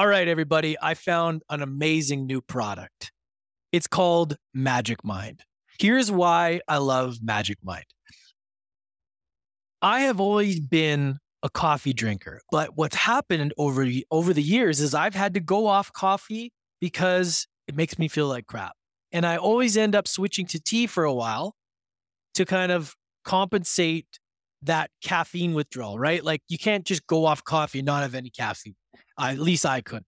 all right, everybody, I found an amazing new product. It's called Magic Mind. Here's why I love Magic Mind. I have always been a coffee drinker, but what's happened over the years is I've had to go off coffee because it makes me feel like crap. And I always end up switching to tea for a while to kind of compensate that caffeine withdrawal, right? Like you can't just go off coffee and not have any caffeine. At least I couldn't.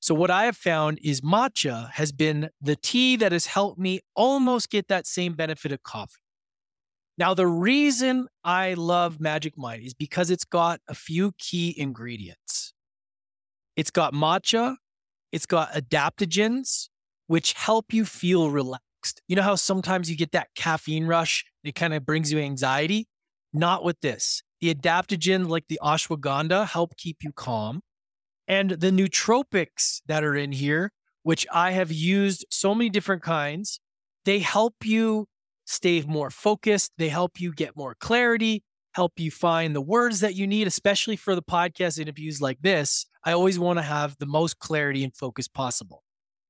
So what I have found is matcha has been the tea that has helped me almost get that same benefit of coffee. Now, the reason I love Magic Mind is because it's got a few key ingredients. It's got matcha, it's got adaptogens, which help you feel relaxed. You know how sometimes you get that caffeine rush, it kind of brings you anxiety? Not with this. The adaptogen, like the ashwagandha, help keep you calm. And the nootropics that are in here, which I have used so many different kinds, they help you stay more focused. They help you get more clarity, help you find the words that you need, especially for the podcast interviews like this. I always want to have the most clarity and focus possible.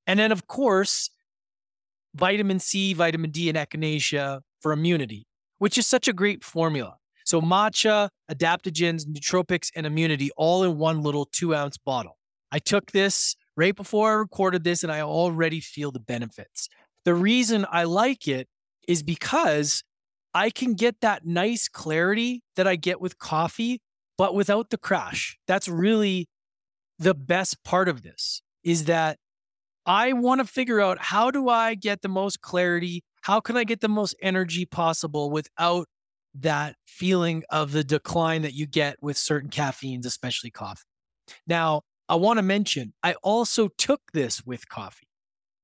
And then, of course, vitamin C, vitamin D, and echinacea for immunity, which is such a great formula. So matcha, adaptogens, nootropics, and immunity all in one little 2-ounce bottle. I took this right before I recorded this, and I already feel the benefits. The reason I like it is because I can get that nice clarity that I get with coffee, but without the crash. That's really the best part of this, is that I want to figure out, how do I get the most clarity? How can I get the most energy possible without that feeling of the decline that you get with certain caffeines, especially coffee? Now, I want to mention, I also took this with coffee.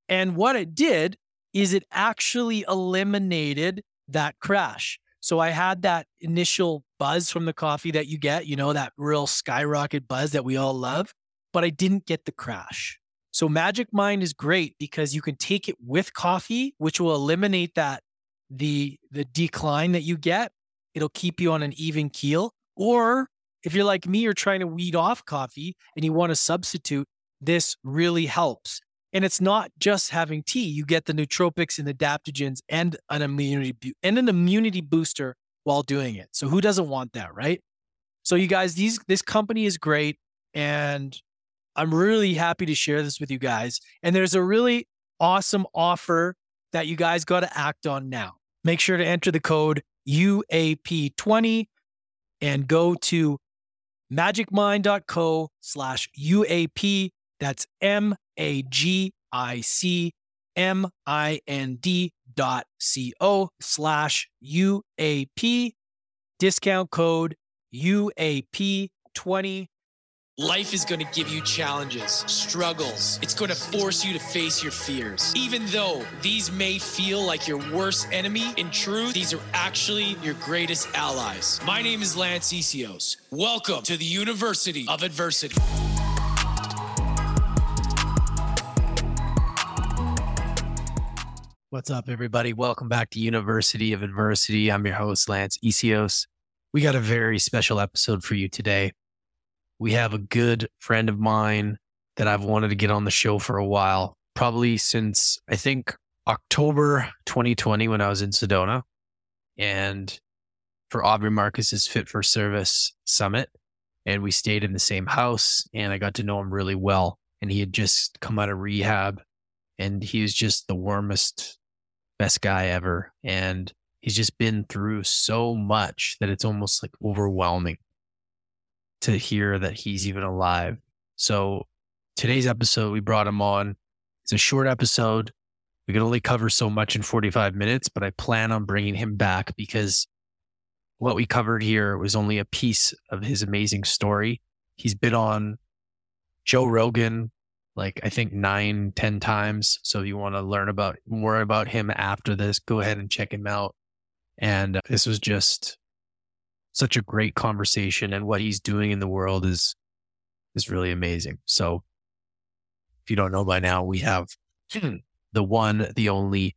And what it did is it actually eliminated that crash. So I had that initial buzz from the coffee that you get, you know, that real skyrocket buzz that we all love, but I didn't get the crash. So Magic Mind is great because you can take it with coffee, which will eliminate that the decline that you get. It'll keep you on an even keel. Or if you're like me, you're trying to weed off coffee and you want to substitute, this really helps. And it's not just having tea. You get the nootropics and adaptogens and an immunity booster while doing it. So who doesn't want that, right? So you guys, this company is great. And I'm really happy to share this with you guys. And there's a really awesome offer that you guys got to act on now. Make sure to enter the code UAP20 and go to magicmind.co/UAP. That's MAGICMIND.co/UAP. Discount code UAP20. Life is going to give you challenges, struggles. It's going to force you to face your fears. Even though these may feel like your worst enemy, in truth, these are actually your greatest allies. My name is Lance Essihos. Welcome to the University of Adversity. What's up, everybody? Welcome back to University of Adversity. I'm your host, Lance Essihos. We got a very special episode for you today. We have a good friend of mine that I've wanted to get on the show for a while, probably since, I think, October 2020 when I was in Sedona and for Aubrey Marcus's Fit for Service Summit. And we stayed in the same house and I got to know him really well. And he had just come out of rehab and he was just the warmest, best guy ever. And he's just been through so much that it's almost like overwhelming to hear that he's even alive. So today's episode, we brought him on. It's a short episode. We could only cover so much in 45 minutes, but I plan on bringing him back because what we covered here was only a piece of his amazing story. He's been on Joe Rogan, like I think 9-10 times. So if you want to learn about more about him after this, go ahead and check him out. And this was just such a great conversation, and what he's doing in the world is really amazing. So if you don't know by now, we have the one, the only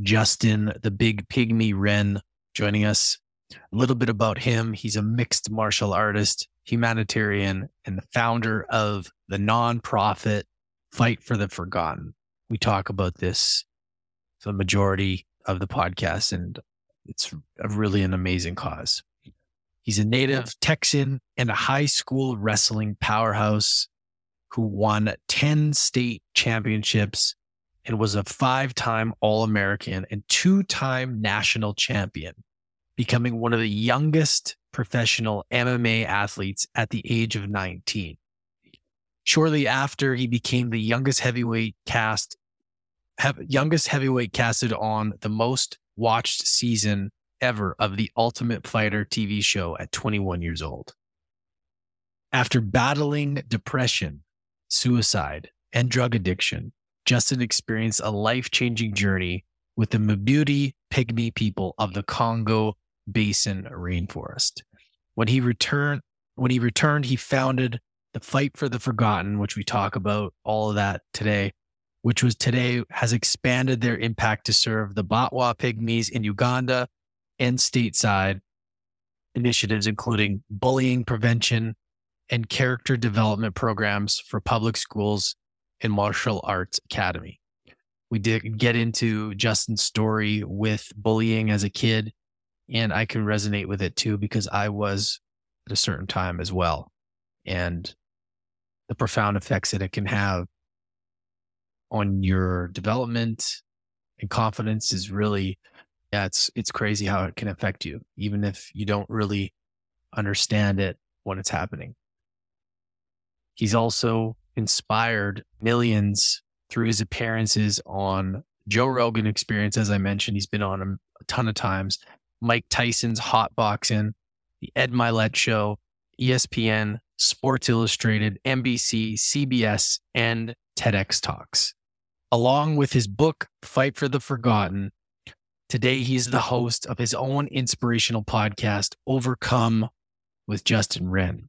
Justin, the big pygmy Wren, joining us. A little bit about him. He's a mixed martial artist. humanitarian and the founder of the nonprofit Fight for the Forgotten. We talk about this for the majority of the podcast, and it's really an amazing cause. He's a native Texan and a high school wrestling powerhouse who won 10 state championships and was a 5-time All-American and 2-time national champion, becoming one of the youngest professional MMA athletes at the age of 19. Shortly after, he became the youngest heavyweight casted on the most watched season ever of the Ultimate Fighter TV show at 21 years old. After battling depression, suicide, and drug addiction, Justin experienced a life-changing journey with the Mbuti pygmy people of the Congo Basin Rainforest. When he returned, he founded the Fight for the Forgotten, which we talk about all of that today, which has expanded their impact to serve the Batwa pygmies in Uganda and stateside, initiatives including bullying prevention and character development programs for public schools and martial arts academy. We did get into Justin's story with bullying as a kid, and I can resonate with it too because I was at a certain time as well, and the profound effects that it can have on your development and confidence is really, it's crazy how it can affect you, even if you don't really understand it when it's happening. He's also inspired millions through his appearances on Joe Rogan Experience. As I mentioned, he's been on him a ton of times. Mike Tyson's Hotboxing, the Ed Milet Show, ESPN, Sports Illustrated, NBC, CBS, and TEDx Talks. Along with his book, Fight for the Forgotten, today he's the host of his own inspirational podcast, Overcome with Justin Wren.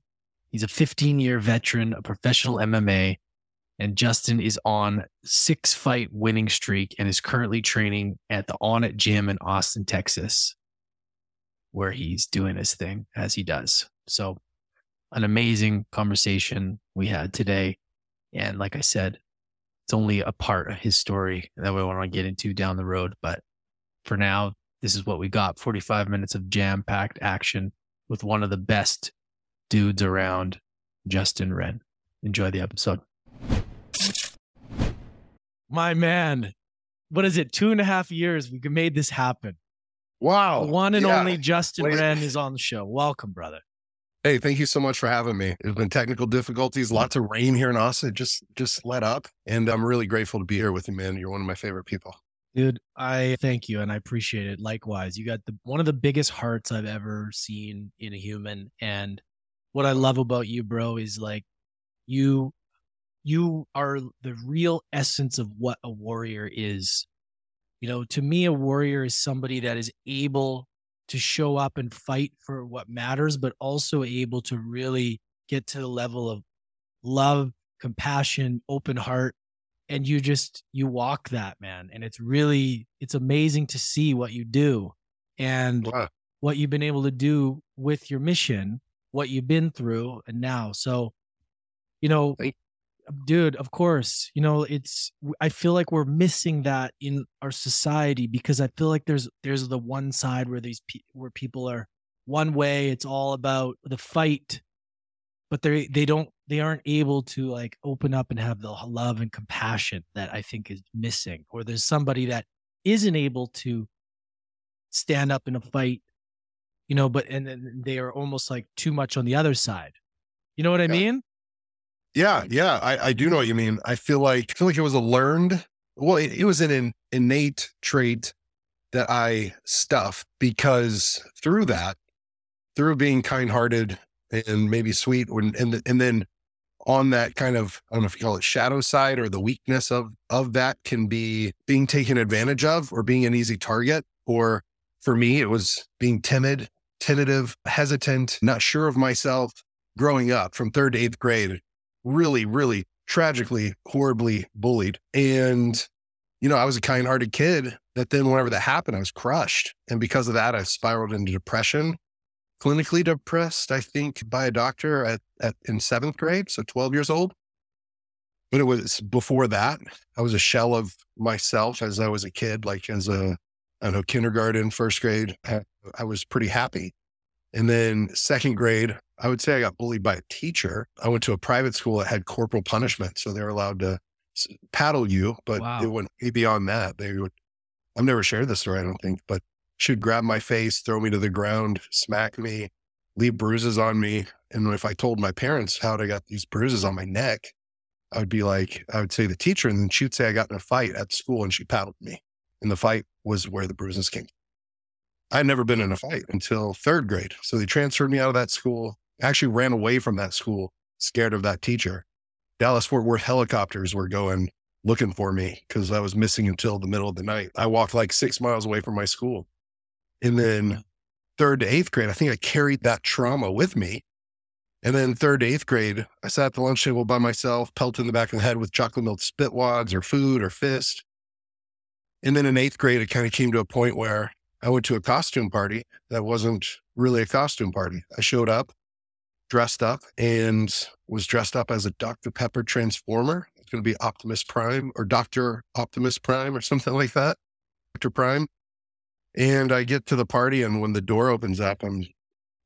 He's a 15-year veteran of professional MMA, and Justin is on 6-fight winning streak and is currently training at the Onnit gym in Austin, Texas, where he's doing his thing as he does. So an amazing conversation we had today. And like I said, it's only a part of his story that we want to get into down the road. But for now, this is what we got. 45 minutes of jam-packed action with one of the best dudes around, Justin Wren. Enjoy the episode. My man, what is it? 2.5 years. We made this happen. Wow. The one and only Justin Wren is on the show. Welcome, brother. Hey, thank you so much for having me. There's been technical difficulties, lots of rain here in Austin. Just let up. And I'm really grateful to be here with you, man. You're one of my favorite people. Dude, I thank you and I appreciate it. Likewise, you got one of the biggest hearts I've ever seen in a human. And what I love about you, bro, is like you are the real essence of what a warrior is. You know, to me, a warrior is somebody that is able to show up and fight for what matters, but also able to really get to the level of love, compassion, open heart. And you walk that, man. And it's amazing to see what you do and what you've been able to do with your mission, what you've been through and now. So, you know, dude, of course, you know, I feel like we're missing that in our society because I feel like there's the one side where where people are one way, it's all about the fight, but they aren't able to like open up and have the love and compassion that I think is missing, or there's somebody that isn't able to stand up in a fight, you know, but, and then they are almost like too much on the other side. You know what I mean? Yeah. Yeah. I do know what you mean. I feel like it was a learned, well, it was an innate trait that I stuffed because through being kind-hearted and maybe sweet, and then on that kind of, I don't know if you call it shadow side or the weakness of that can be being taken advantage of or being an easy target. Or for me, it was being timid, tentative, hesitant, not sure of myself growing up from 3rd to 8th grade. Really, really tragically, horribly bullied. And, you know, I was a kind-hearted kid that then whenever that happened, I was crushed. And because of that, I spiraled into depression clinically depressed, I think, by a doctor in seventh grade, so 12 years old. But it was before that. I was a shell of myself as I was a kid, like as a, I don't know, kindergarten, first grade. I was pretty happy. And then second grade, I would say I got bullied by a teacher. I went to a private school that had corporal punishment. So they were allowed to paddle you, but Wow. They went way beyond that. They would, I've never shared this story, I don't think, but she'd grab my face, throw me to the ground, smack me, leave bruises on me. And if I told my parents how I got these bruises on my neck, I would be like, I would say the teacher, and then she'd say I got in a fight at school and she paddled me. And the fight was where the bruises came. I'd never been in a fight until third grade. So they transferred me out of that school, actually ran away from that school, scared of that teacher. Dallas-Fort Worth helicopters were going looking for me because I was missing until the middle of the night. I walked like 6 miles away from my school. And then third to eighth grade, I think I carried that trauma with me. And then third to eighth grade, I sat at the lunch table by myself, pelted in the back of the head with chocolate milk spit wads or food or fist. And then in eighth grade, it kind of came to a point where I went to a costume party that wasn't really a costume party. I showed up, dressed up, and was dressed up as a Dr. Pepper Transformer. It's going to be Optimus Prime or Dr. Optimus Prime or something like that, Dr. Prime. And I get to the party, and when the door opens up,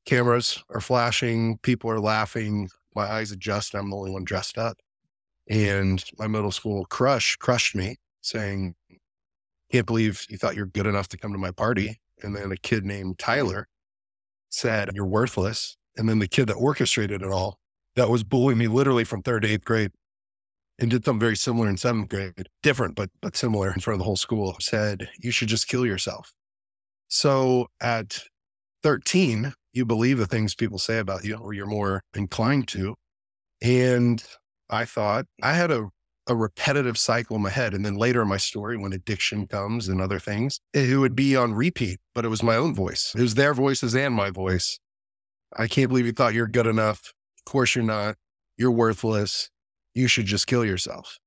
cameras are flashing, people are laughing, my eyes adjust, I'm the only one dressed up. And my middle school crush crushed me, saying, "Can't believe you thought you're good enough to come to my party." And then a kid named Tyler said, "You're worthless." And then the kid that orchestrated it all, that was bullying me literally from third to eighth grade, and did something very similar in seventh grade, different, but similar, in front of the whole school, said, "You should just kill yourself." So at 13, you believe the things people say about you, or you're more inclined to. And I thought I had a repetitive cycle in my head. And then later in my story, when addiction comes and other things, it would be on repeat, but it was my own voice. It was their voices and my voice. "I can't believe you thought you're good enough. Of course you're not. You're worthless. You should just kill yourself."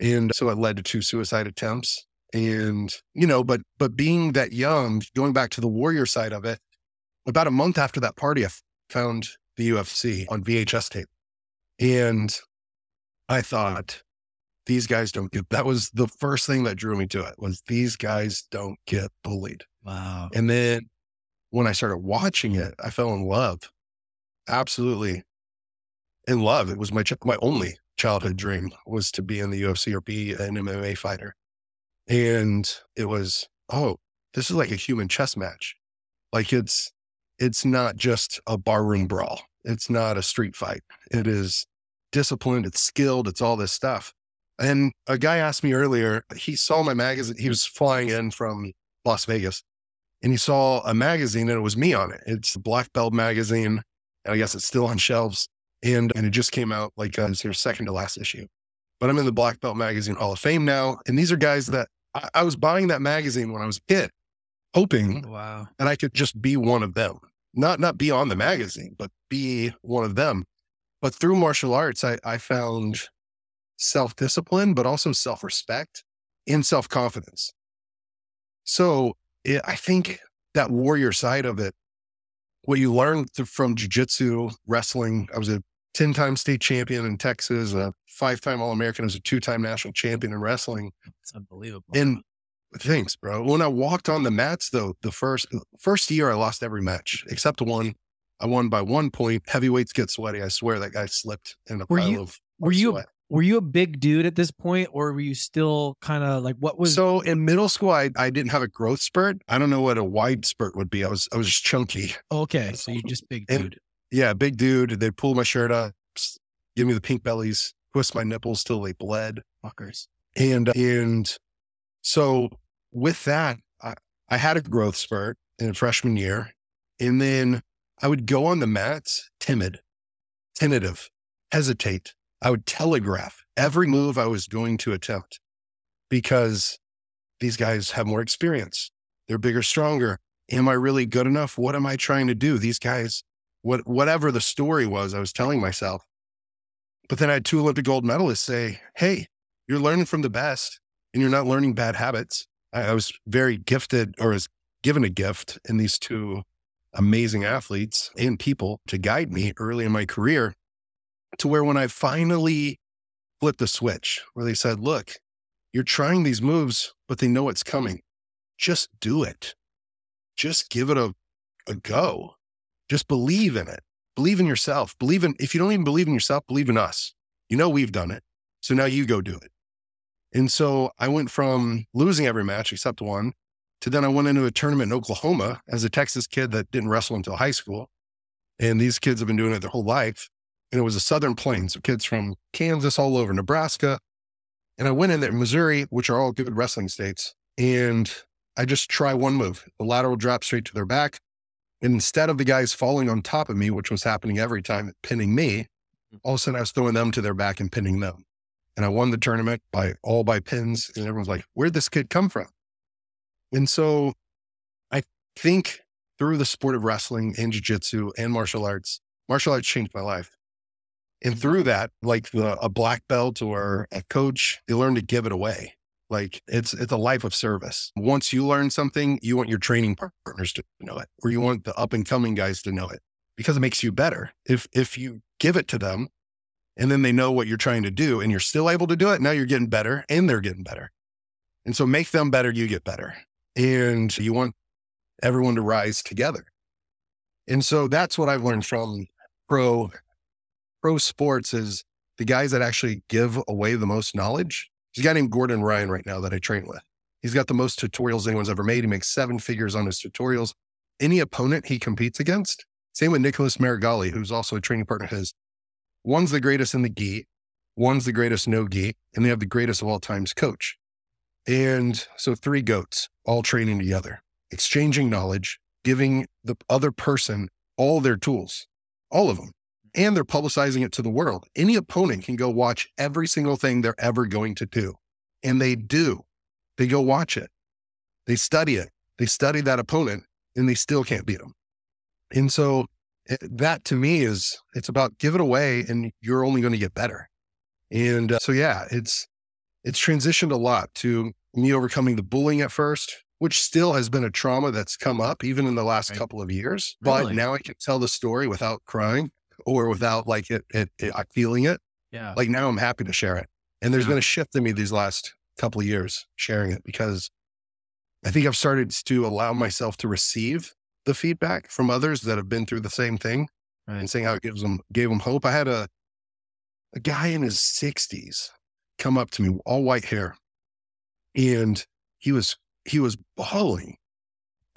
And so it led to 2 suicide attempts. And, but being that young, going back to the warrior side of it, about a month after that party, I found the UFC on VHS tape. And I thought, these guys don't get, that was the first thing that drew me to it, was these guys don't get bullied. Wow. And then when I started watching it, I fell in love. Absolutely in love. It was my only childhood dream, was to be in the UFC or be an MMA fighter. And it was, this is like a human chess match. Like it's not just a barroom brawl. It's not a street fight. It is disciplined. It's skilled. It's all this stuff. And a guy asked me earlier, he saw my magazine. He was flying in from Las Vegas, and he saw a magazine, and it was me on it. It's Black Belt magazine, and I guess it's still on shelves. And it just came out like it's their second to last issue. But I'm in the Black Belt magazine Hall of Fame now. And these are guys that I was buying that magazine when I was a kid, hoping that I could just be one of them. Not be on the magazine, but be one of them. But through martial arts, I found self-discipline, but also self-respect and self-confidence. So I think that warrior side of it, what you learn from jiu-jitsu, wrestling, I was a 10-time state champion in Texas, a 5-time All-American, I was a 2-time national champion in wrestling. It's unbelievable. And thanks, bro. When I walked on the mats, though, the first year I lost every match except one. I won by 1 point. Heavyweights get sweaty. I swear that guy slipped in a pile of sweat. Were you a big dude at this point, or were you still kind of like, what was? So in middle school, I didn't have a growth spurt. I don't know what a wide spurt would be. I was just chunky. Okay. So you're just big dude. Yeah. Big dude. They'd pull my shirt up, give me the pink bellies, twist my nipples till they bled. Fuckers. And so with that, I had a growth spurt in freshman year. And then I would go on the mats, timid, tentative, hesitate. I would telegraph every move I was going to attempt because these guys have more experience. They're bigger, stronger. Am I really good enough? What am I trying to do? These guys, whatever the story was, I was telling myself. But then I had 2 Olympic gold medalists say, "Hey, you're learning from the best and you're not learning bad habits." I was very gifted, or was given a gift in these 2 amazing athletes and people to guide me early in my career, to where when I finally flipped the switch, where they said, look, you're trying these moves, but they know it's coming. Just do it. Just give it a go. Just believe in it. Believe in yourself. If you don't even believe in yourself, believe in us. You know, we've done it. So now you go do it. And so I went from losing every match except one to then I went into a tournament in Oklahoma as a Texas kid that didn't wrestle until high school. And these kids have been doing it their whole life. And it was a Southern Plains, so kids from Kansas all over, Nebraska. And I went in there, Missouri, which are all good wrestling states. And I just try one move, the lateral drop straight to their back. And instead of the guys falling on top of me, which was happening every time, pinning me, all of a sudden I was throwing them to their back and pinning them. And I won the tournament by pins. And everyone's like, where'd this kid come from? And so I think through the sport of wrestling and jiu-jitsu and martial arts changed my life. And through that, like a black belt or a coach, they learn to give it away. Like it's a life of service. Once you learn something, you want your training partners to know it, or you want the up and coming guys to know it, because it makes you better. If you give it to them and then they know what you're trying to do and you're still able to do it, now you're getting better and they're getting better. And so make them better, you get better. And you want everyone to rise together. And so that's what I've learned from pro sports is the guys that actually give away the most knowledge. There's a guy named Gordon Ryan right now that I train with. He's got the most tutorials anyone's ever made. He makes seven figures on his tutorials. Any opponent he competes against, same with Nicholas Marigali, who's also a training partner of his. One's the greatest in the gi, one's the greatest no gi, and they have the greatest of all times coach. And so three goats all training together, exchanging knowledge, giving the other person all their tools, all of them. And they're publicizing it to the world. Any opponent can go watch every single thing they're ever going to do. And they do. They go watch it. They study it. They study that opponent and they still can't beat them. And so that to me is, it's about give it away and you're only going to get better. And so, yeah, it's transitioned a lot to me overcoming the bullying at first, which still has been a trauma that's come up even in the last couple of years. Really? But now I can tell the story without crying. Or without like it feeling it. Yeah. Like now I'm happy to share it. And there's been a shift in me these last couple of years sharing it because I think I've started to allow myself to receive the feedback from others that have been through the same thing and seeing how it gave them hope. I had a guy in his 60s come up to me, all white hair. And he was bawling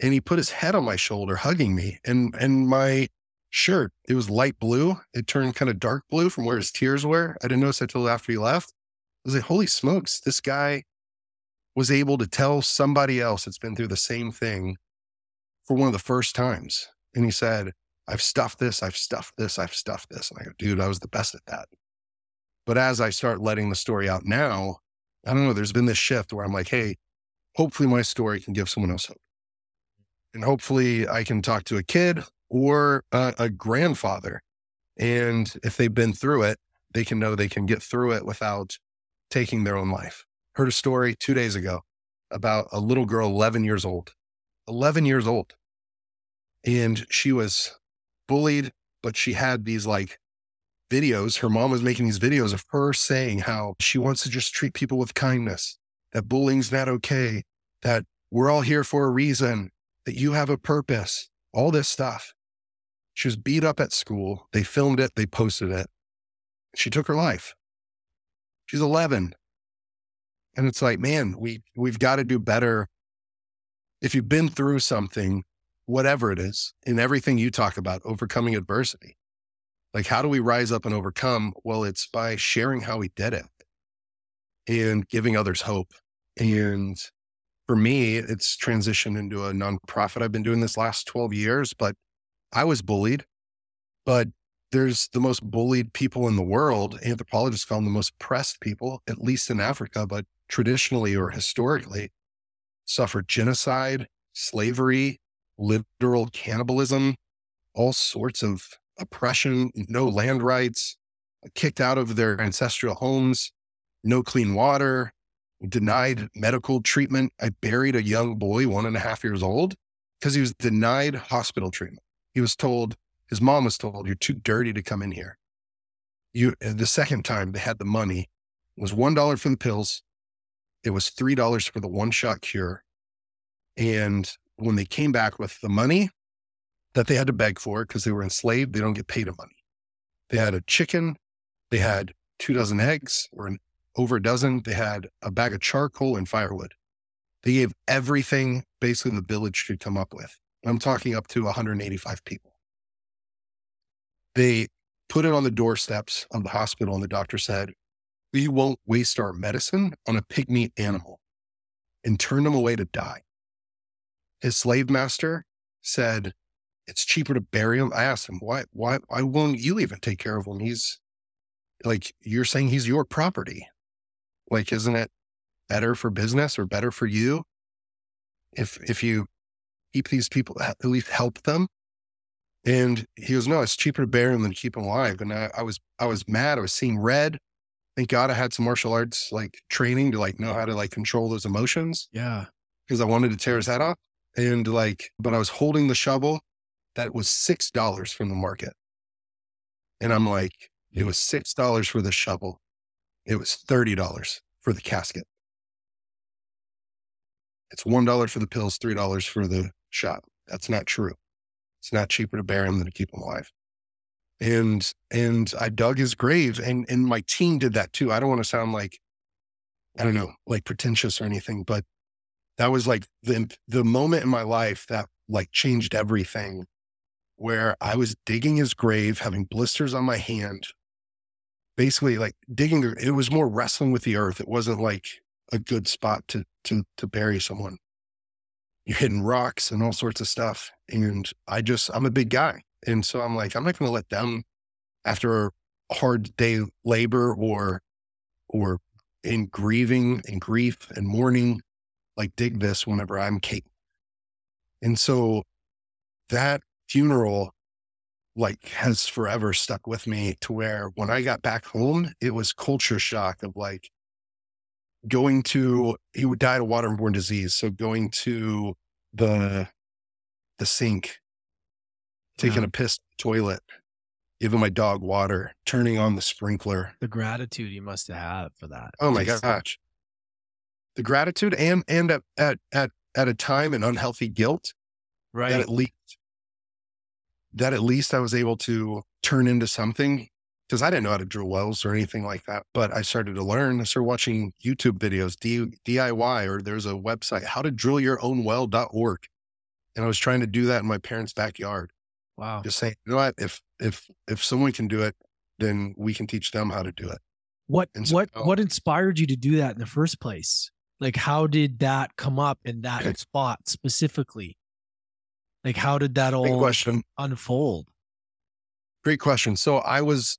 and he put his head on my shoulder, hugging me and my shirt. It was light blue. It turned kind of dark blue from where his tears were. I didn't notice that till after he left. I was like, holy smokes, this guy was able to tell somebody else that's been through the same thing for one of the first times. And he said, I've stuffed this. And I go, dude, I was the best at that. But as I start letting the story out now, I don't know, there's been this shift where I'm like, hey, hopefully my story can give someone else hope. And hopefully I can talk to a kid or a grandfather. And if they've been through it, they can know they can get through it without taking their own life. Heard a story 2 days ago about a little girl, 11 years old. And she was bullied, but she had these like videos. Her mom was making these videos of her saying how she wants to just treat people with kindness, that bullying's not okay, that we're all here for a reason, that you have a purpose, all this stuff. She was beat up at school. They filmed it. They posted it. She took her life. She's 11. And it's like, man, we've got to do better. If you've been through something, whatever it is, in everything you talk about, overcoming adversity, like how do we rise up and overcome? Well, it's by sharing how we did it and giving others hope. And for me, it's transitioned into a nonprofit. I've been doing this last 12 years, but I was bullied, but there's the most bullied people in the world. Anthropologists call them the most oppressed people, at least in Africa, but traditionally or historically suffered genocide, slavery, literal cannibalism, all sorts of oppression, no land rights, kicked out of their ancestral homes, no clean water, denied medical treatment. I buried a young boy, 1.5 years old, because he was denied hospital treatment. He was told, his mom was told, you're too dirty to come in here. The second time they had the money, it was $1 for the pills. It was $3 for the one-shot cure. And when they came back with the money that they had to beg for because they were enslaved, they don't get paid a money. They had a chicken. They had 24 eggs or over a dozen. They had a bag of charcoal and firewood. They gave everything basically the village could come up with. I'm talking up to 185 people. They put it on the doorsteps of the hospital and the doctor said, we won't waste our medicine on a pygmy animal, and turned them away to die. His slave master said, it's cheaper to bury him. I asked him, why won't you even take care of him? He's like, you're saying he's your property. Like, isn't it better for business or better for you if you keep these people, at least help them? And he goes, no, it's cheaper to bury him than keep him alive. And I was mad. I was seeing red. Thank God I had some martial arts like training to like know how to like control those emotions. Yeah. Because I wanted to tear his head off. And like, but I was holding the shovel that was $6 from the market. And I'm like, it was $6 for the shovel. It was $30 for the casket. It's $1 for the pills, $3 for the shot. That's not true. It's not cheaper to bury him than to keep him alive. And I dug his grave, and my team did that too. I don't want to sound like, I don't know, like pretentious or anything, but that was like the moment in my life that like changed everything, where I was digging his grave, having blisters on my hand, basically like digging. It was more wrestling with the earth. It wasn't like a good spot to bury someone. You're hitting rocks and all sorts of stuff. And I'm a big guy. And so I'm like, I'm not going to let them, after a hard day labor or in grieving and grief and mourning, like dig this whenever I'm capable. And so that funeral like has forever stuck with me, to where when I got back home, it was culture shock of like he would die of waterborne disease. So going to the sink, taking a piss toilet, giving my dog water, turning on the sprinkler. The gratitude you must have had for that. Oh my gosh. The gratitude and at a time and unhealthy guilt. Right. That at least I was able to turn into something, because I didn't know how to drill wells or anything like that. But I started to learn. I started watching YouTube videos, DIY, or there's a website, howtodrillyourownwell.org. And I was trying to do that in my parents' backyard. Wow. Just saying, you know what, if someone can do it, then we can teach them how to do it. What inspired you to do that in the first place? Like, how did that come up in that spot specifically? Like, how did that all unfold? Great question. So I was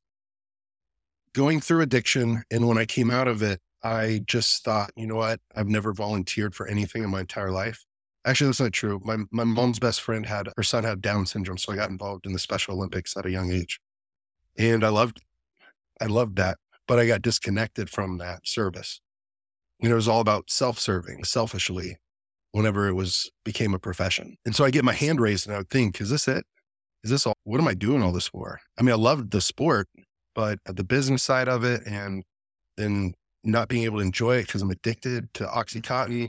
going through addiction. And when I came out of it, I just thought, you know what? I've never volunteered for anything in my entire life. Actually, that's not true. My mom's best friend her son had Down syndrome. So I got involved in the Special Olympics at a young age. And I loved that, but I got disconnected from that service. You know, it was all about self-serving, selfishly, whenever it became a profession. And so I get my hand raised and I would think, is this it? Is this all? What am I doing all this for? I mean, I loved the sport, but the business side of it, and then not being able to enjoy it because I'm addicted to Oxycontin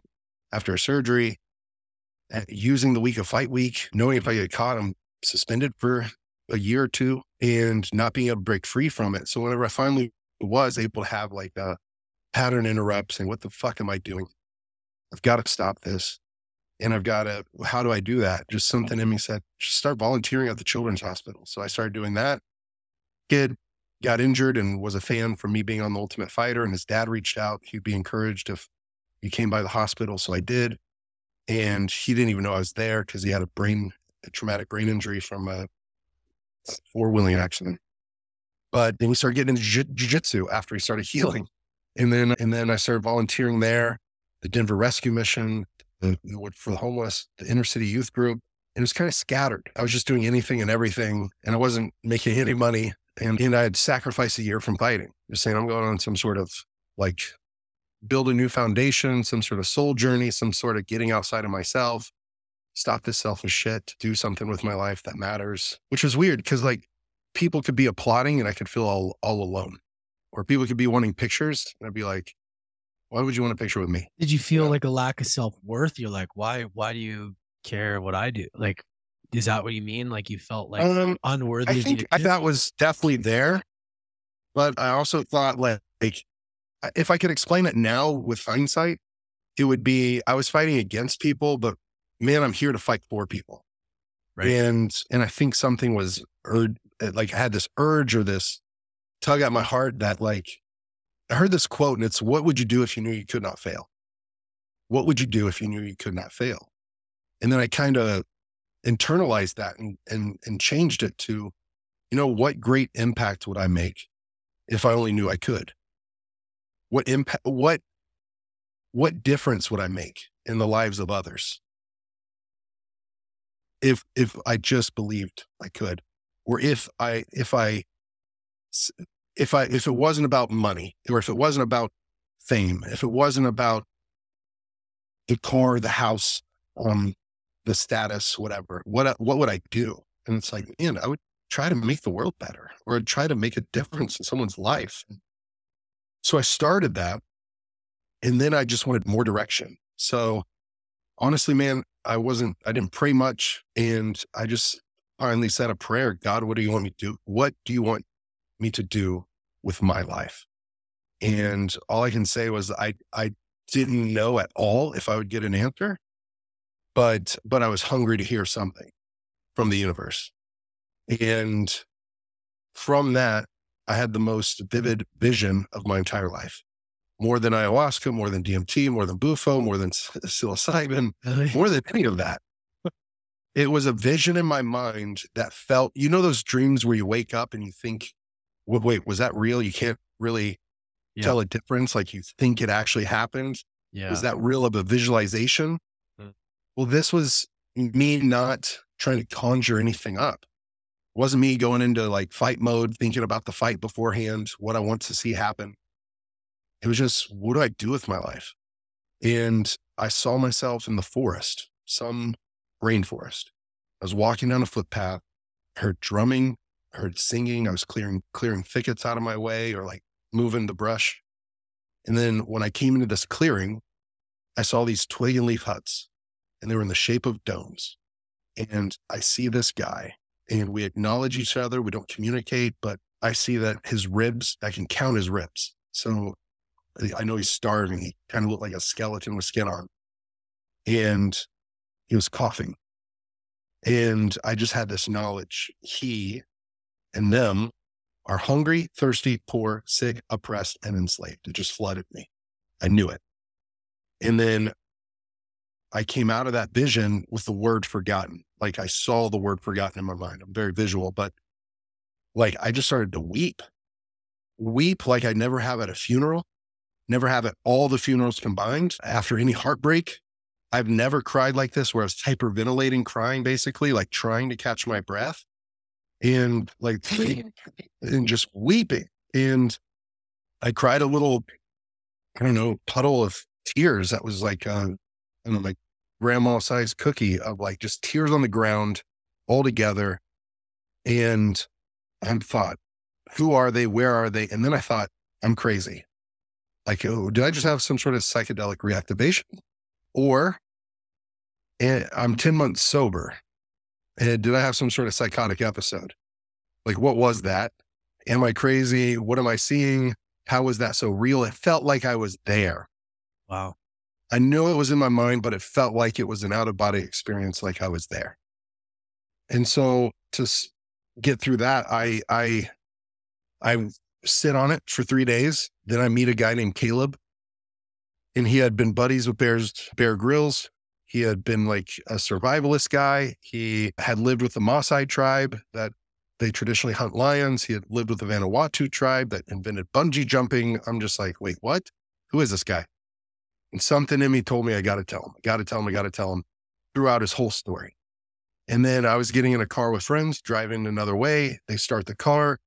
after a surgery. Using the week of fight week, knowing if I get caught, I'm suspended for a year or two, and not being able to break free from it. So whenever I finally was able to have like a pattern interrupt, saying, what the fuck am I doing? I've got to stop this. And how do I do that? Just something in me said, just start volunteering at the children's hospital. So I started doing that. Kid got injured and was a fan from me being on the Ultimate Fighter, and his dad reached out. He'd be encouraged if you came by the hospital. So I did. And he didn't even know I was there because he had a traumatic brain injury from a four-wheeling accident. But then we started getting into jiu-jitsu after he started healing. And then I started volunteering there, the Denver Rescue Mission, for the homeless, the inner city youth group. And it was kind of scattered. I was just doing anything and everything, and I wasn't making any money. And I had sacrificed a year from fighting. Just saying, I'm going on some sort of like, build a new foundation, some sort of soul journey, some sort of getting outside of myself, stop this selfish shit, do something with my life that matters, which was weird because like people could be applauding and I could feel all alone, or people could be wanting pictures and I'd be like, why would you want a picture with me? Did you feel like a lack of self-worth? You're like, why do you care what I do? Like, is that what you mean? Like you felt like unworthy? I think that was definitely there, but I also thought like if I could explain it now with hindsight, it would be, I was fighting against people, but man, I'm here to fight for people. Right. And I think something was like I had this urge or this tug at my heart that like, I heard this quote and it's, what would you do if you knew you could not fail? What would you do if you knew you could not fail? And then I kind of internalized that and changed it to, you know, what great impact would I make if I only knew I could? What impact, what difference would I make in the lives of others? If I just believed I could, or if it wasn't about money, or if it wasn't about fame, if it wasn't about the car, the house, the status, whatever, what would I do? And it's like, man, I would try to make the world better, or I'd try to make a difference in someone's life. So I started that, and then I just wanted more direction. So honestly, man, I didn't pray much, and I just finally said a prayer. God, what do you want me to do? What do you want me to do with my life? And all I can say was I didn't know at all if I would get an answer, but I was hungry to hear something from the universe. And from that, I had the most vivid vision of my entire life. More than ayahuasca, more than DMT, more than Bufo, more than psilocybin, more than any of that. It was a vision in my mind that felt, you know, those dreams where you wake up and you think, wait, was that real? You can't really tell a difference. Like you think it actually happened. Yeah. Was that real of a visualization? Mm-hmm. Well, this was me not trying to conjure anything up. It wasn't me going into like fight mode, thinking about the fight beforehand, what I want to see happen. It was just, what do I do with my life? And I saw myself in the forest, some rainforest. I was walking down a footpath, heard drumming, heard singing. I was clearing thickets out of my way, or like moving the brush. And then when I came into this clearing, I saw these twig and leaf huts, and they were in the shape of domes. And I see this guy, and we acknowledge each other. We don't communicate, but I see that his ribs, I can count his ribs. So I know he's starving. He kind of looked like a skeleton with skin on, and he was coughing. And I just had this knowledge. He and them are hungry, thirsty, poor, sick, oppressed, and enslaved. It just flooded me. I knew it. And then I came out of that vision with the word forgotten. Like I saw the word forgotten in my mind. I'm very visual, but like I just started to weep like I never have at a funeral. Never have at all the funerals combined after any heartbreak. I've never cried like this, where I was hyperventilating, crying, basically like trying to catch my breath and like, and just weeping. And I cried a little, I don't know, puddle of tears. That was like, I don't know, like grandma sized cookie of like just tears on the ground all together. And I thought, who are they? Where are they? And then I thought, I'm crazy. Like, oh, did I just have some sort of psychedelic reactivation? Or I'm 10 months sober. And did I have some sort of psychotic episode? Like, what was that? Am I crazy? What am I seeing? How was that so real? It felt like I was there. Wow. I knew it was in my mind, but it felt like it was an out-of-body experience, like I was there. And so to get through that, I sit on it for 3 days. Then I meet a guy named Caleb, and he had been buddies with Bear Grylls. He had been like a survivalist guy. He had lived with the Maasai tribe that they traditionally hunt lions. He had lived with the Vanuatu tribe that invented bungee jumping. I'm just like, wait, what? Who is this guy? And something in me told me, I got to tell him throughout his whole story. And then I was getting in a car with friends, driving another way. They start the car.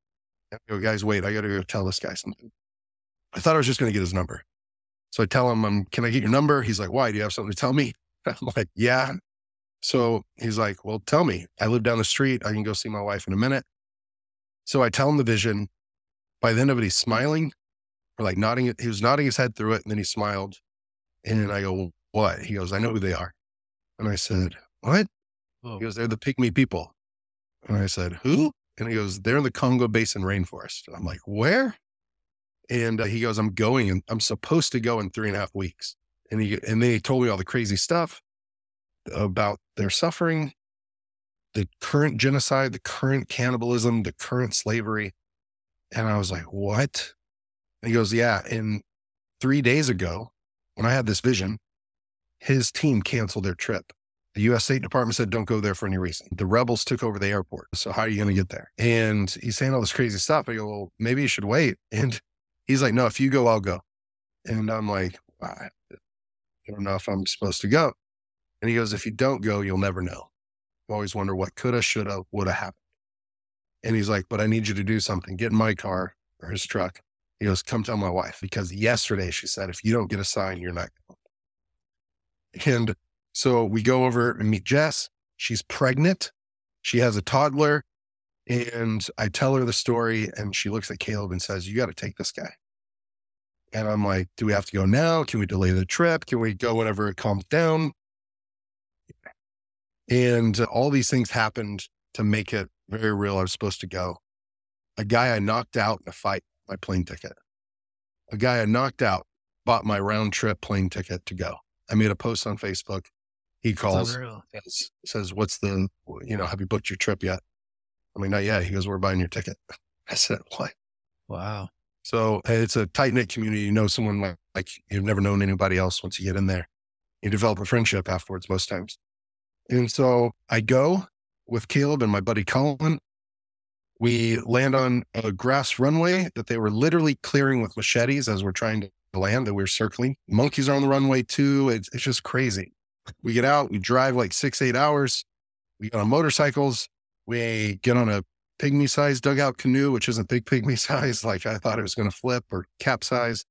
I go, guys, wait, I got to go tell this guy something. I thought I was just going to get his number. So I tell him, can I get your number? He's like, why? Do you have something to tell me? I'm like, yeah. So he's like, well, tell me. I live down the street. I can go see my wife in a minute. So I tell him the vision. By the end of it, he's smiling or like nodding. He was nodding his head through it, and then he smiled. And I go, well, what? He goes, I know who they are. And I said, what? Oh. He goes, they're the pygmy people. And I said, who? And he goes, they're in the Congo Basin Rainforest. I'm like, where? And he goes, I'm going, and I'm supposed to go in 3.5 weeks. And they told me all the crazy stuff about their suffering, the current genocide, the current cannibalism, the current slavery. And I was like, what? And he goes, yeah. And 3 days ago, when I had this vision, his team canceled their trip. The U.S. State Department said, don't go there for any reason. The rebels took over the airport. So how are you going to get there? And he's saying all this crazy stuff. I go, well, maybe you should wait. And he's like, no, if you go, I'll go. And I'm like, I don't know if I'm supposed to go. And he goes, if you don't go, you'll never know. You always wonder what coulda, shoulda, woulda happened. And he's like, but I need you to do something. Get in my car or his truck. He goes, come tell my wife, because yesterday she said, if you don't get a sign, you're not going. And so we go over and meet Jess. She's pregnant. She has a toddler. And I tell her the story, and she looks at Caleb and says, you got to take this guy. And I'm like, do we have to go now? Can we delay the trip? Can we go whenever it calms down? And all these things happened to make it very real. I was supposed to go. A guy I knocked out in a fight, my plane ticket. A guy I knocked out bought my round trip plane ticket to go. I made a post on Facebook. He calls, says, what's the, have you booked your trip yet? I mean, not yet. He goes, we're buying your ticket. I said, what? Wow. So it's a tight knit community. You know, someone like you've never known anybody else. Once you get in there, you develop a friendship afterwards, most times. And so I go with Caleb and my buddy Colin. We land on a grass runway that they were literally clearing with machetes as we're trying to land, that we were circling. Monkeys are on the runway too. It's just crazy. We get out, we drive like 6-8 hours. We get on motorcycles. We get on a pygmy-sized dugout canoe, which isn't big pygmy-sized. Like I thought it was going to flip or capsize.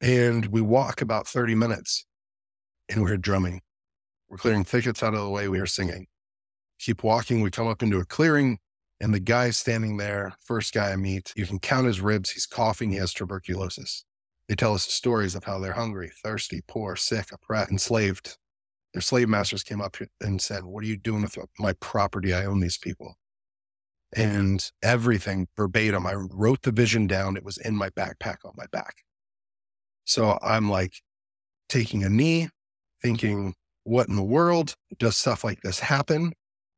And we walk about 30 minutes and we're drumming. We're clearing thickets out of the way. We are singing. Keep walking. We come up into a clearing and the guy standing there, first guy I meet, you can count his ribs. He's coughing. He has tuberculosis. They tell us the stories of how they're hungry, thirsty, poor, sick, oppressed, enslaved. Their slave masters came up and said, what are you doing with my property? I own these people. And everything verbatim. I wrote the vision down. It was in my backpack on my back. So I'm like taking a knee, thinking, what in the world does stuff like this happen?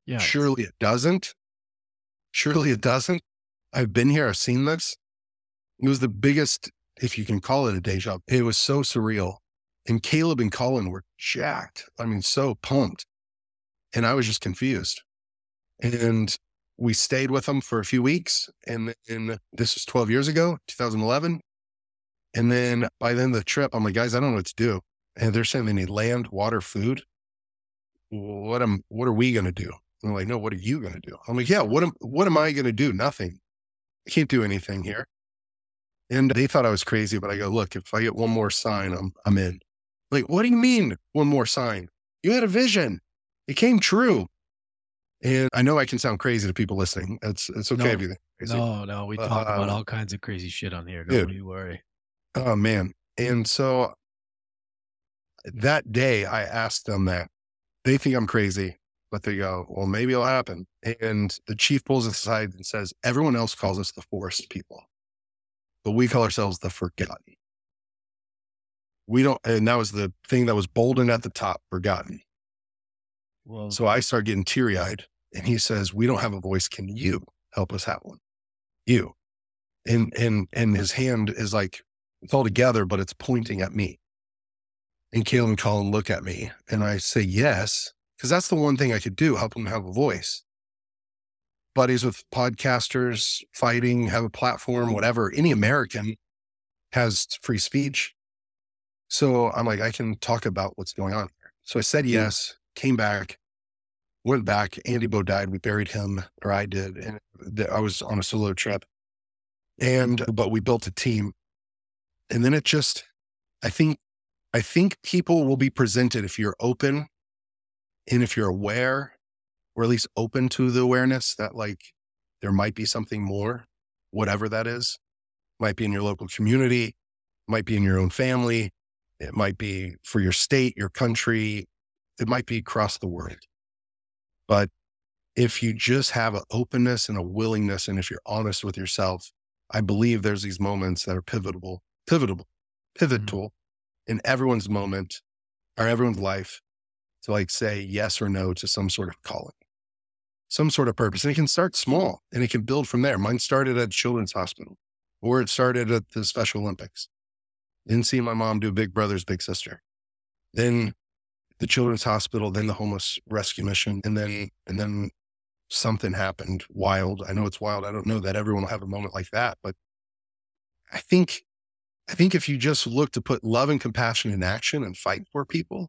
Yeah. Surely it doesn't. Surely it doesn't. I've been here. I've seen this. It was the biggest, if you can call it a deja vu. It was so surreal. And Caleb and Colin were jacked. I mean, so pumped. And I was just confused. And we stayed with them for a few weeks. And then this was 12 years ago, 2011. And then by the end of the trip, I'm like, guys, I don't know what to do. And they're saying they need land, water, food. What are we going to do? And they're like, no, what are you going to do? I'm like, yeah, what am I going to do? Nothing. I can't do anything here. And they thought I was crazy, but I go, look, if I get one more sign, I'm in. Like, what do you mean one more sign? You had a vision. It came true. And I know I can sound crazy to people listening. It's okay if you think crazy. No, we talk about all kinds of crazy shit on here. Don't you worry. Oh, man. And so that day I asked them that. They think I'm crazy, but they go, well, maybe it'll happen. And the chief pulls aside and says, everyone else calls us the forest people, but we call ourselves the forgotten. We don't, and that was the thing that was boldened at the top, forgotten. Whoa. So I start getting teary-eyed and he says, we don't have a voice. Can you help us have one? You. And his hand is like, it's all together, but it's pointing at me. And Caleb and Colin look at me and I say, yes, because that's the one thing I could do, help him have a voice. Buddies with podcasters, fighting, have a platform, whatever. Any American has free speech. So I'm like, I can talk about what's going on here. So I said yes, came back, went back. Andy Bo died. We buried him, or I did. And I was on a solo trip. But we built a team. And then it just, I think people will be presented, if you're open And if you're aware, or at least open to the awareness that like there might be something more, whatever that is, might be in your local community, might be in your own family, it might be for your state, your country, it might be across the world. But if you just have an openness and a willingness, and if you're honest with yourself, I believe there's these moments that are pivotal in everyone's moment or everyone's life to like say yes or no to some sort of calling, some sort of purpose. And it can start small and it can build from there. Mine started at Children's Hospital, or it started at the Special Olympics. Then seeing my mom do Big Brothers, Big Sister. Then the Children's Hospital, then the Homeless Rescue Mission, and then something happened wild. I know it's wild. I don't know that everyone will have a moment like that, but I think if you just look to put love and compassion in action and fight for people,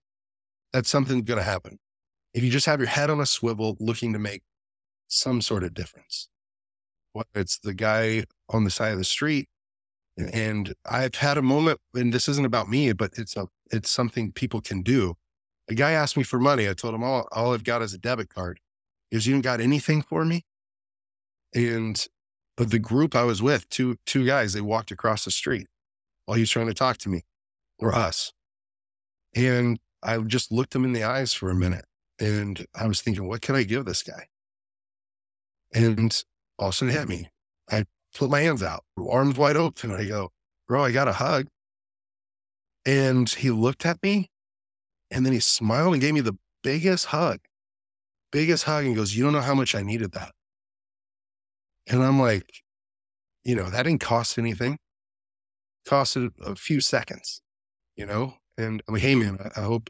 that's something going to happen. If you just have your head on a swivel looking to make some sort of difference, whether it's the guy on the side of the street. And I've had a moment, and this isn't about me, but it's something people can do. A guy asked me for money. I told him all I've got is a debit card. He goes, "You don't got anything for me?" But the group I was with, two guys, they walked across the street while he was trying to talk to me or us. And I just looked him in the eyes for a minute and I was thinking, what can I give this guy? And all of a sudden it hit me. I put my hands out, arms wide open. And I go, "Bro, I got a hug." And he looked at me. And then he smiled and gave me the biggest hug. And goes, "You don't know how much I needed that." And I'm like, that didn't cost anything. It costed a few seconds, and I'm like, "Hey man, I hope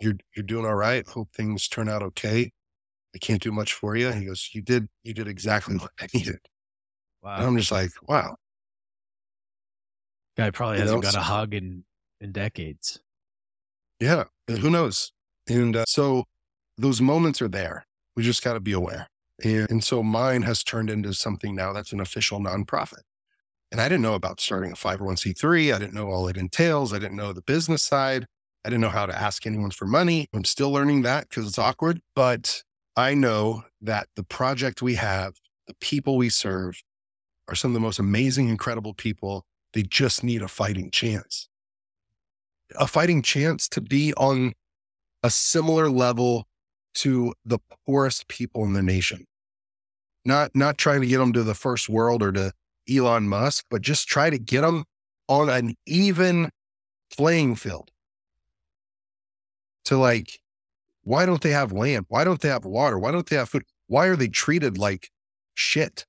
you're doing all right. Hope things turn out okay. I can't do much for you." And he goes, you did exactly what I needed. Wow. And I'm just like, wow. Guy probably hasn't got a hug in decades. Yeah. Who knows? And so those moments are there. We just got to be aware. And so mine has turned into something now that's an official nonprofit. And I didn't know about starting a 501c3. I didn't know all it entails. I didn't know the business side. I didn't know how to ask anyone for money. I'm still learning that because it's awkward. But I know that the project we have, the people we serve are some of the most amazing, incredible people. They just need a fighting chance. A fighting chance to be on a similar level to the poorest people in the nation. Not trying to get them to the first world or to Elon Musk, but just try to get them on an even playing field. To like, why don't they have land? Why don't they have water? Why don't they have food? Why are they treated like shit?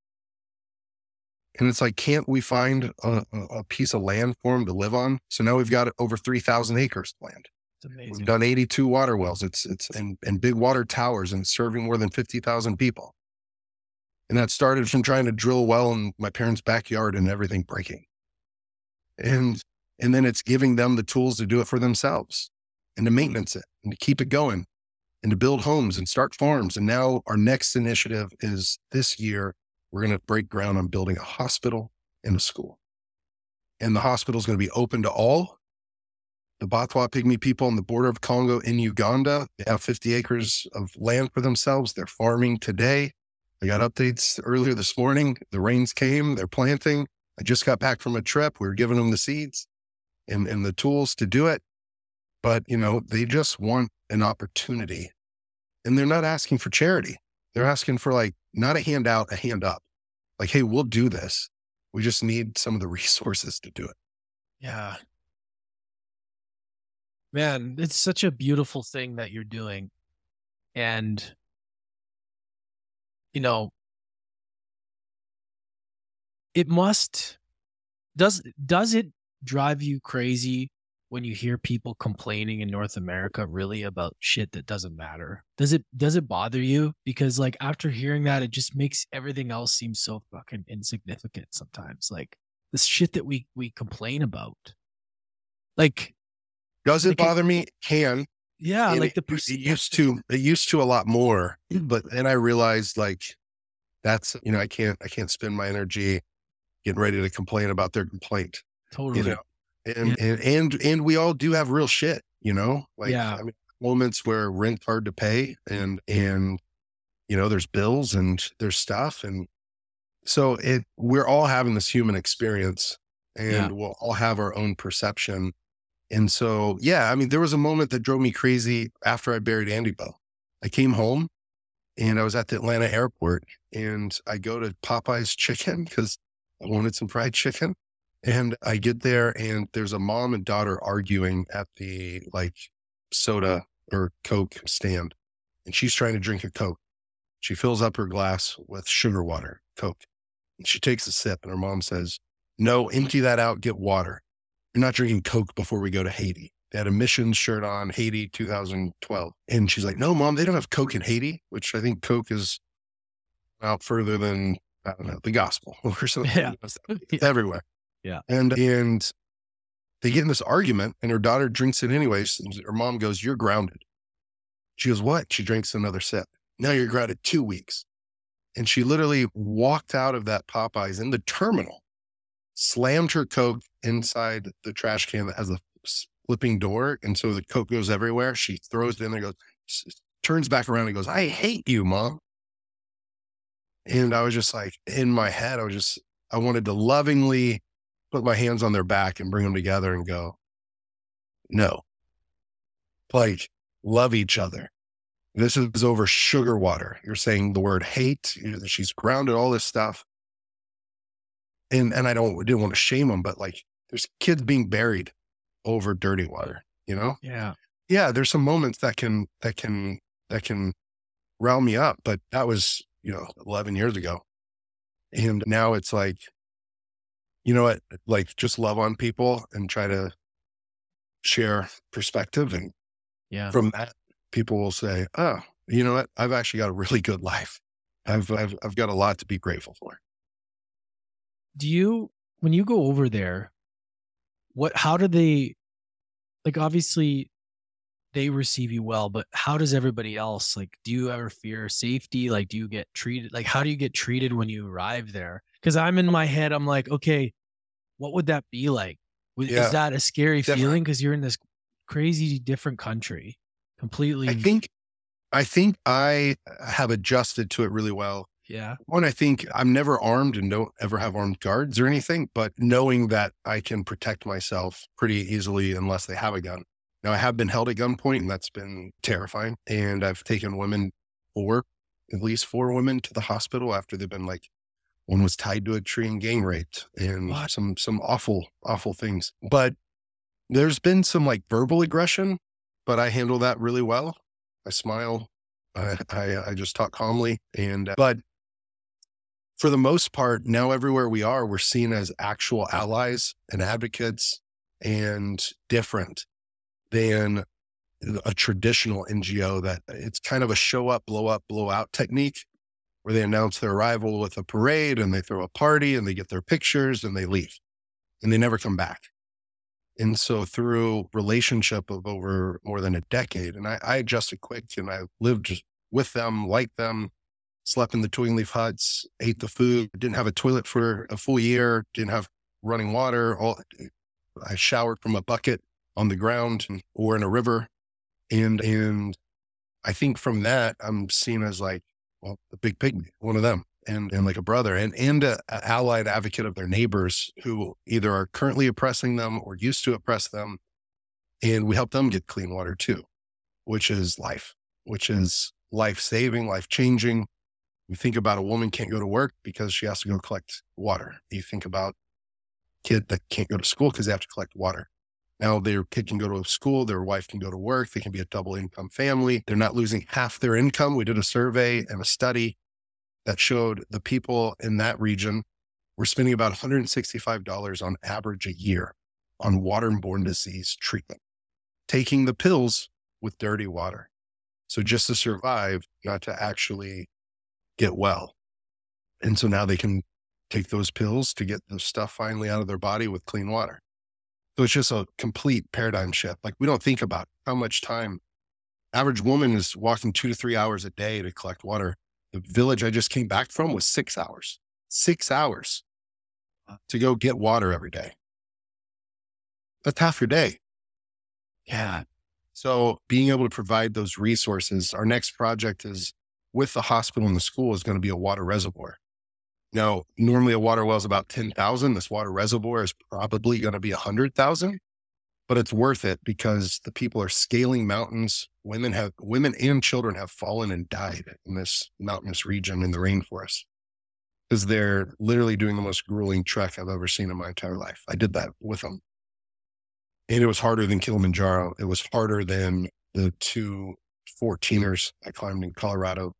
And it's like, can't we find a piece of land for them to live on? So now we've got over 3,000 acres of land. It's amazing. We've done 82 water wells. It's and big water towers, and serving more than 50,000 people. And that started from trying to drill a well in my parents' backyard and everything breaking. And then it's giving them the tools to do it for themselves and to maintenance it and to keep it going and to build homes and start farms. And now our next initiative is this year. We're going to break ground on building a hospital and a school. And the hospital is going to be open to all. The Batwa Pygmy people on the border of Congo in Uganda, they have 50 acres of land for themselves. They're farming today. I got updates earlier this morning. The rains came, they're planting. I just got back from a trip. We were giving them the seeds and the tools to do it. But, they just want an opportunity. And they're not asking for charity. They're asking for not a handout, a hand up. Like, hey, we'll do this. We just need some of the resources to do it. Yeah. Man, it's such a beautiful thing that you're doing. And, it must, does it drive you crazy when you hear people complaining in North America really about shit that doesn't matter? Does it bother you? Because after hearing that, it just makes everything else seem so fucking insignificant sometimes. Like the shit that we complain about. Does it bother me? Can. Yeah. It used to a lot more, but then I realized that's, I can't spend my energy getting ready to complain about their complaint. Totally. And we all do have real shit, I mean, moments where rent's hard to pay and you know, there's bills and there's stuff. And so we're all having this human experience and we'll all have our own perception. And so, yeah, I mean, there was a moment that drove me crazy after I buried Andy Bo. I came home and I was at the Atlanta airport and I go to Popeye's Chicken because I wanted some fried chicken. And I get there and there's a mom and daughter arguing at the like soda or Coke stand. And she's trying to drink a Coke. She fills up her glass with sugar water, Coke. And she takes a sip and her mom says, "No, empty that out, get water. You're not drinking Coke before we go to Haiti." They had a missions shirt on, Haiti 2012. And she's like, "No, Mom, they don't have Coke in Haiti," which I think Coke is out further than, I don't know, the gospel or something. Yeah. It's everywhere. Yeah. And they get in this argument and her daughter drinks it anyways. And her mom goes, "You're grounded." She goes, "What?" She drinks another sip. "Now you're grounded 2 weeks. And she literally walked out of that Popeyes in the terminal, slammed her Coke inside the trash can that has a flipping door. And so the Coke goes everywhere. She throws it in there, goes, turns back around and goes, "I hate you, Mom." And I was just like, in my head, I wanted to lovingly put my hands on their back and bring them together and go, no, like, love each other. This is over sugar water. You're saying the word hate. She's grounded, all this stuff. And I didn't want to shame them, but like there's kids being buried over dirty water, you know? Yeah. Yeah. There's some moments that can round me up, but that was, 11 years ago. And now it's like, you know what, like just love on people and try to share perspective. And from that, people will say, "Oh, you know what? I've actually got a really good life. I've got a lot to be grateful for." Do you, when you go over there, how do they, like, obviously they receive you well, but how does everybody else, like, do you ever fear safety? Like, do you get treated? Like, how do you get treated when you arrive there? Cause I'm in my head, I'm like, okay, what would that be like? Is that a scary feeling? Cause you're in this crazy different country. Completely. I think I have adjusted to it really well. Yeah. One, I think I'm never armed and don't ever have armed guards or anything, but knowing that I can protect myself pretty easily unless they have a gun. Now, I have been held at gunpoint and that's been terrifying. And I've taken at least four women to the hospital after they've been like, one was tied to a tree and gang raped and some awful, awful things. But there's been some like verbal aggression. But I handle that really well. I smile. I just talk calmly. But for the most part, now everywhere we are, we're seen as actual allies and advocates and different than a traditional NGO that it's kind of a show up, blow up, blow out technique where they announce their arrival with a parade and they throw a party and they get their pictures and they leave and they never come back. And so through relationship of over more than a decade, and I adjusted quick and I lived with them, like them, slept in the twig leaf huts, ate the food, didn't have a toilet for a full year, didn't have running water. I showered from a bucket on the ground or in a river. And I think from that, I'm seen as like, well, the big pygmy, one of them. And like a brother and an allied advocate of their neighbors who either are currently oppressing them or used to oppress them. And we help them get clean water too, which is life-saving, life-changing. You think about a woman can't go to work because she has to go collect water. You think about a kid that can't go to school because they have to collect water. Now their kid can go to school, their wife can go to work. They can be a double income family. They're not losing half their income. We did a survey and a study that showed the people in that region were spending about $165 on average a year on waterborne disease treatment, taking the pills with dirty water. So just to survive, not to actually get well. And so now they can take those pills to get the stuff finally out of their body with clean water. So it's just a complete paradigm shift. Like we don't think about how much time average woman is walking 2 to 3 hours a day to collect water. The village I just came back from was 6 hours, 6 hours to go get water every day. That's half your day. Yeah. So being able to provide those resources, our next project is with the hospital and the school is going to be a water reservoir. Now, normally a water well is about 10,000. This water reservoir is probably going to be 100,000, but it's worth it because the people are scaling mountains. Women and children have fallen and died in this mountainous region in the rainforest because they're literally doing the most grueling trek I've ever seen in my entire life. I did that with them. And it was harder than Kilimanjaro. It was harder than the 2 14-ers I climbed in Colorado.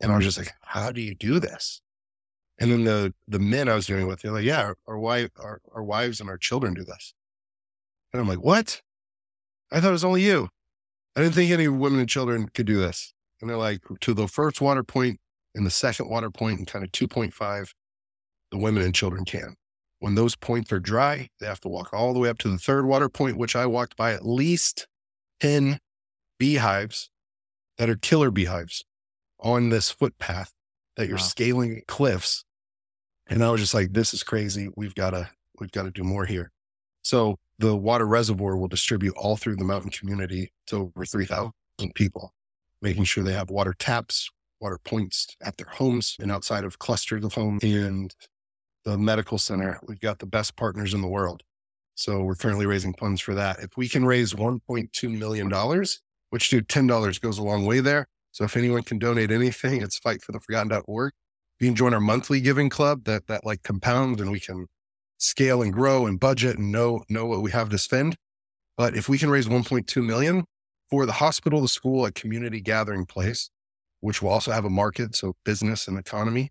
And I was just like, how do you do this? And then the men I was doing it with, they're like, yeah, our wives and our children do this. And I'm like, what? I thought it was only you. I didn't think any women and children could do this. And they're like, to the first water point and the second water point and kind of 2.5, the women and children can. When those points are dry, they have to walk all the way up to the third water point, which I walked by at least 10 beehives that are killer beehives on this footpath that you're scaling cliffs. And I was just like, this is crazy. We've got to do more here. So the water reservoir will distribute all through the mountain community to over 3,000 people, making sure they have water taps, water points at their homes and outside of clusters of homes. And the medical center, we've got the best partners in the world. So we're currently raising funds for that. If we can raise $1.2 million, which $10 goes a long way there. So if anyone can donate anything, it's fightfortheforgotten.org. You can join our monthly giving club that like compounds, and we can scale and grow and budget and know what we have to spend. But if we can raise 1.2 million for the hospital, the school, a community gathering place, which will also have a market, so business and economy,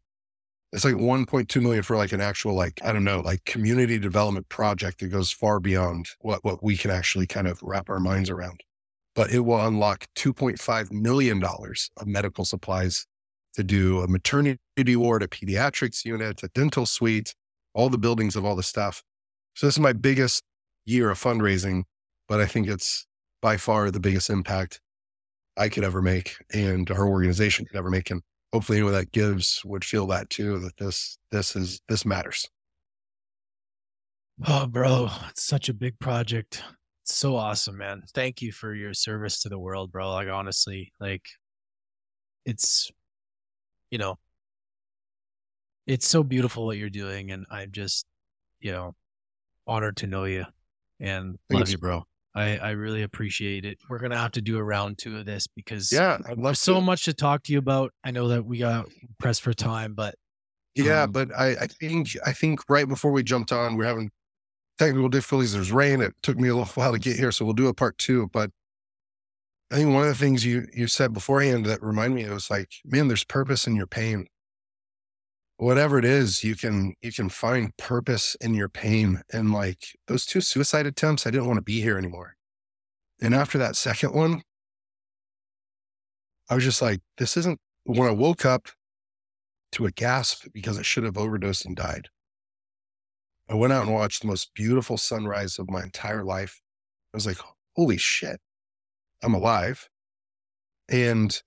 it's like 1.2 million for like an actual, like, I don't know, like community development project that goes far beyond what we can actually kind of wrap our minds around. But it will unlock $2.5 million of medical supplies to do a maternity ward, a pediatrics unit, a dental suite, all the buildings of all the stuff. So this is my biggest year of fundraising, but I think it's by far the biggest impact I could ever make and our organization could ever make. And hopefully anyone that gives would feel that too, that this matters. Oh, bro, it's such a big project. It's so awesome, man. Thank you for your service to the world, bro. Like, honestly, like it's, you know, it's so beautiful what you're doing. And I'm just, you know, honored to know you. And thank you, bro. I really appreciate it. We're going to have to do a round 2 of this because there's so much to talk to you about. I know that we got pressed for time, but. Yeah, but I think right before we jumped on, we're having technical difficulties. There's rain. It took me a little while to get here. So we'll do a part 2. But I think one of the things you said beforehand that reminded me, it was like, man, there's purpose in your pain. Whatever it is, you can find purpose in your pain. And like those 2 suicide attempts, I didn't want to be here anymore. And after that second one, I was just like, this isn't, when I woke up to a gasp because I should have overdosed and died. I went out and watched the most beautiful sunrise of my entire life. I was like, holy shit, I'm alive. And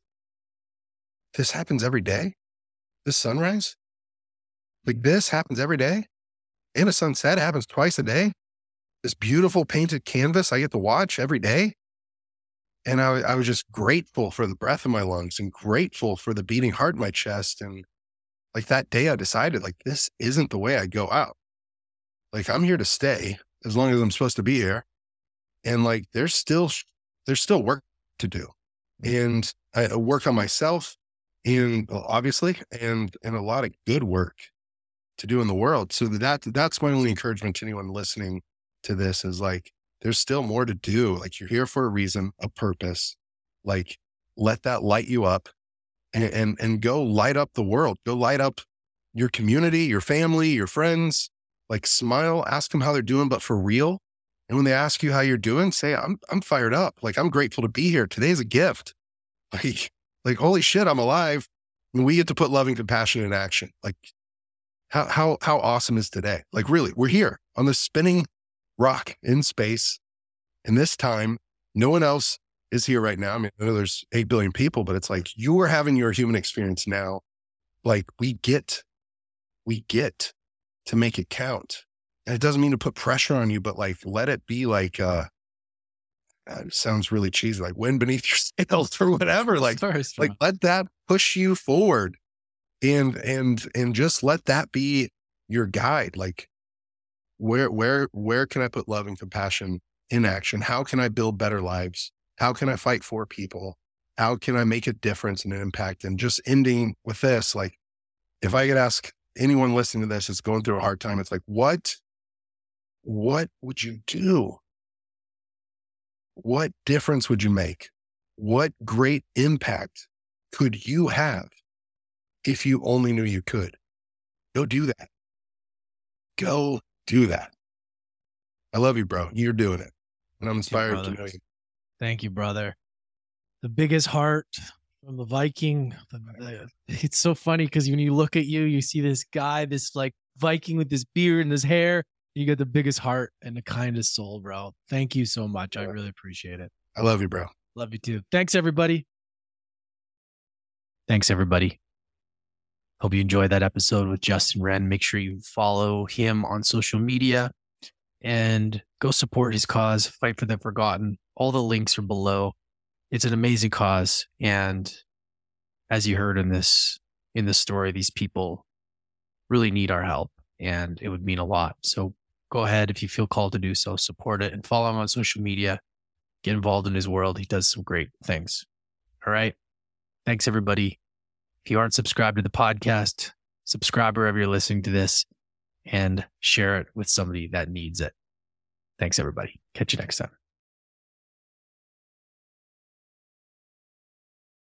this happens every day. This sunrise. Like this happens every day. And a sunset happens twice a day. This beautiful painted canvas I get to watch every day. And I was just grateful for the breath in my lungs and grateful for the beating heart in my chest. And like that day I decided, like, this isn't the way I go out. Like I'm here to stay as long as I'm supposed to be here. And like, there's still work to do. And I work on myself and obviously, and a lot of good work to do in the world. So that's my only encouragement to anyone listening to this is like, there's still more to do. Like you're here for a reason, a purpose, like let that light you up and go light up the world, go light up your community, your family, your friends, like smile, ask them how they're doing, but for real. And when they ask you how you're doing, say, I'm fired up. Like I'm grateful to be here. Today's a gift. Like, holy shit, I'm alive. And we get to put love and compassion in action. Like, How awesome is today? Like really, we're here on this spinning rock in space. And this time, no one else is here right now. I mean, I know there's 8 billion people, but it's like, you are having your human experience now. Like we get to make it count. And it doesn't mean to put pressure on you, but like, let it be like, it sounds really cheesy, like wind beneath your sails or whatever. Like let that push you forward, and just let that be your guide. Like, where can I put love and compassion in action? How can I build better lives? How can I fight for people? How can I make a difference and an impact? And just ending with this, like, if I could ask anyone listening to this that's going through a hard time, it's like, what would you do? What difference would you make? What great impact could you have if you only knew you could? Go do that. Go do that. I love you, bro. You're doing it. And I'm inspired to know you. Thank you, brother. The biggest heart from the Viking. It's so funny because when you look at you, you see this guy, this like Viking with his beard and his hair. You got the biggest heart and the kindest soul, bro. Thank you so much. I really appreciate it. I love you, bro. Love you too. Thanks, everybody. Hope you enjoyed that episode with Justin Wren. Make sure you follow him on social media and go support his cause, Fight for the Forgotten. All the links are below. It's an amazing cause. And as you heard in this story, these people really need our help, and it would mean a lot. So go ahead, if you feel called to do so, support it and follow him on social media. Get involved in his world. He does some great things. All right. Thanks, everybody. If you aren't subscribed to the podcast, subscribe wherever you're listening to this and share it with somebody that needs it. Thanks, everybody. Catch you next time.